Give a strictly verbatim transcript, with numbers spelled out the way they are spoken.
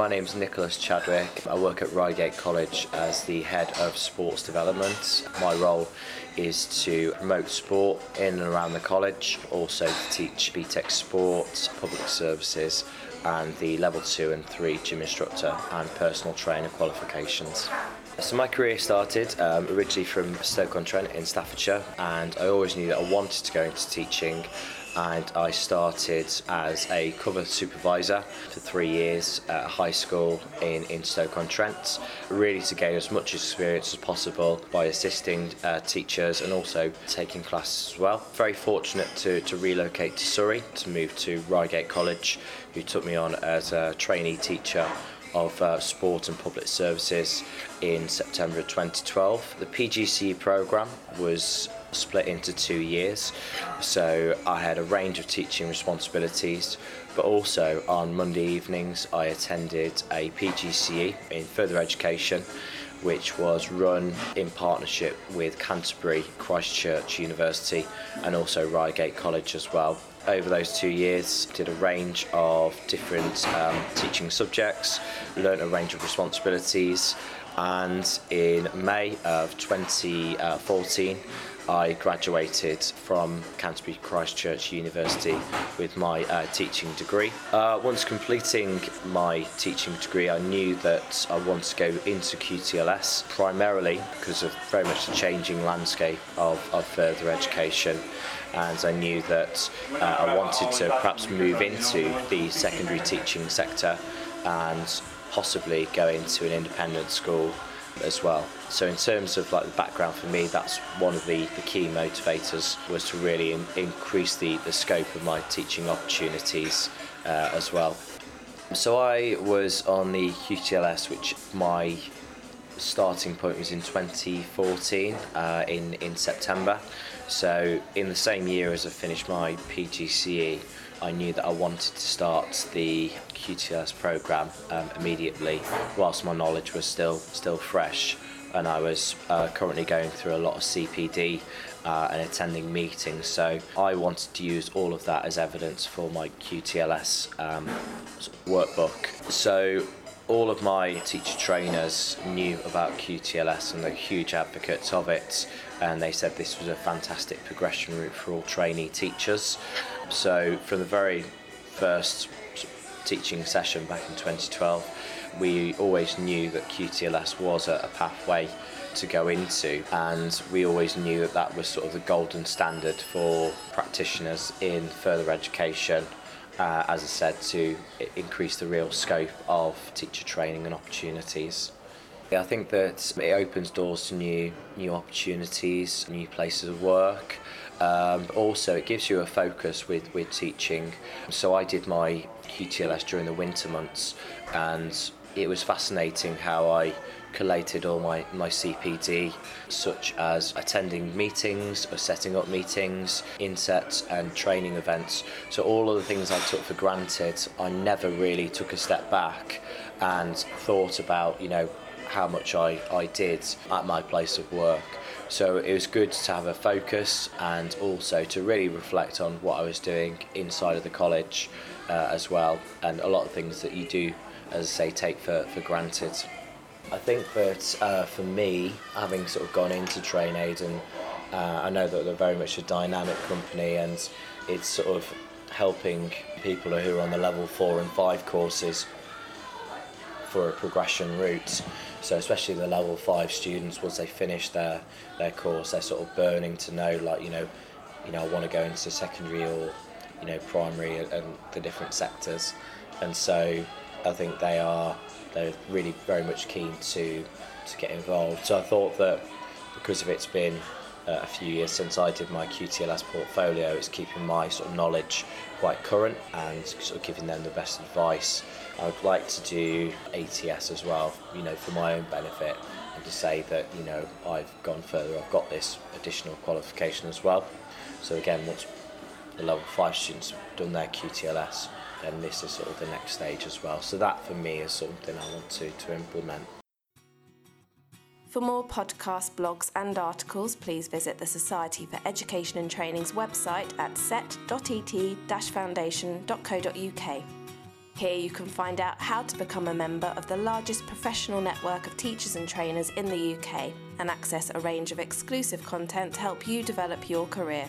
My name's Nicholas Chadwick. I work at Reigate College as the head of sports development. My role is to promote sport in and around the college, also to teach B TEC sport, public services, and the level two and three gym instructor and personal trainer qualifications. So my career started um, originally from Stoke-on-Trent in Staffordshire, and I always knew that I wanted to go into teaching, and I started as a cover supervisor for three years at a high school in, in Stoke-on-Trent, really to gain as much experience as possible by assisting uh, teachers and also taking classes as well. Very fortunate to, to relocate to Surrey, to move to Reigate College, who took me on as a trainee teacher of uh, sport and public services in September twenty twelve. The P G C E programme was split into two years, so I had a range of teaching responsibilities, but also on Monday evenings I attended a P G C E in further education, which was run in partnership with Canterbury Christ Church University and also Reigate College as well. Over those two years, did a range of different um, teaching subjects, learnt a range of responsibilities, and in May of twenty fourteen, I graduated from Canterbury Christ Church University with my uh, teaching degree. Uh, once completing my teaching degree, I knew that I wanted to go into Q T L S, primarily because of very much the changing landscape of, of further education, and I knew that uh, I wanted to perhaps move into the secondary teaching sector and possibly go into an independent school as well. So in terms of like the background for me, that's one of the, the key motivators, was to really in, increase the, the scope of my teaching opportunities uh, as well. So I was on the Q T L S, which my starting point was in twenty fourteen uh, in, in September. So in the same year as I finished my P G C E, I knew that I wanted to start the Q T L S programme um, immediately, whilst my knowledge was still still fresh, and I was uh, currently going through a lot of C P D uh, and attending meetings. So I wanted to use all of that as evidence for my Q T L S um, workbook. So all of my teacher trainers knew about Q T L S and they're huge advocates of it, and they said this was a fantastic progression route for all trainee teachers. So from the very first teaching session back in twenty twelve, we always knew that Q T L S was a, a pathway to go into, and we always knew that that was sort of the golden standard for practitioners in further education. Uh, as I said, to increase the real scope of teacher training and opportunities. Yeah, I think that it opens doors to new new opportunities, new places of work. Um, also, it gives you a focus with, with teaching. So I did my Q T L S during the winter months, and it was fascinating how I collated all my, my C P D, such as attending meetings or setting up meetings, insets and training events. So all of the things I took for granted, I never really took a step back and thought about, you know, how much I, I did at my place of work. So it was good to have a focus and also to really reflect on what I was doing inside of the college uh, as well, and a lot of things that you do, as I say, take for, for granted. I think that uh, for me, having sort of gone into TrainAid, and uh, I know that they're very much a dynamic company, and it's sort of helping people who are on the level four and five courses for a progression route. So especially the level five students, once they finish their, their course, they're sort of burning to know, like, you know, you know, I want to go into secondary or, you know, primary and, and the different sectors. And so I think they are they're really very much keen to to get involved. So I thought that because of it's been uh, a few years since I did my Q T L S portfolio, it's keeping my sort of knowledge quite current and sort of giving them the best advice. I would like to do A T S as well, you know, for my own benefit, and to say that, you know, I've gone further, I've got this additional qualification as well. So again, once the level five students have done their Q T L S, then this is sort of the next stage as well. So that for me is something I want to, to implement. For more podcasts, blogs and articles, please visit the Society for Education and Training's website at set dot e t dash foundation dot co dot u k. Here you can find out how to become a member of the largest professional network of teachers and trainers in the U K and access a range of exclusive content to help you develop your career.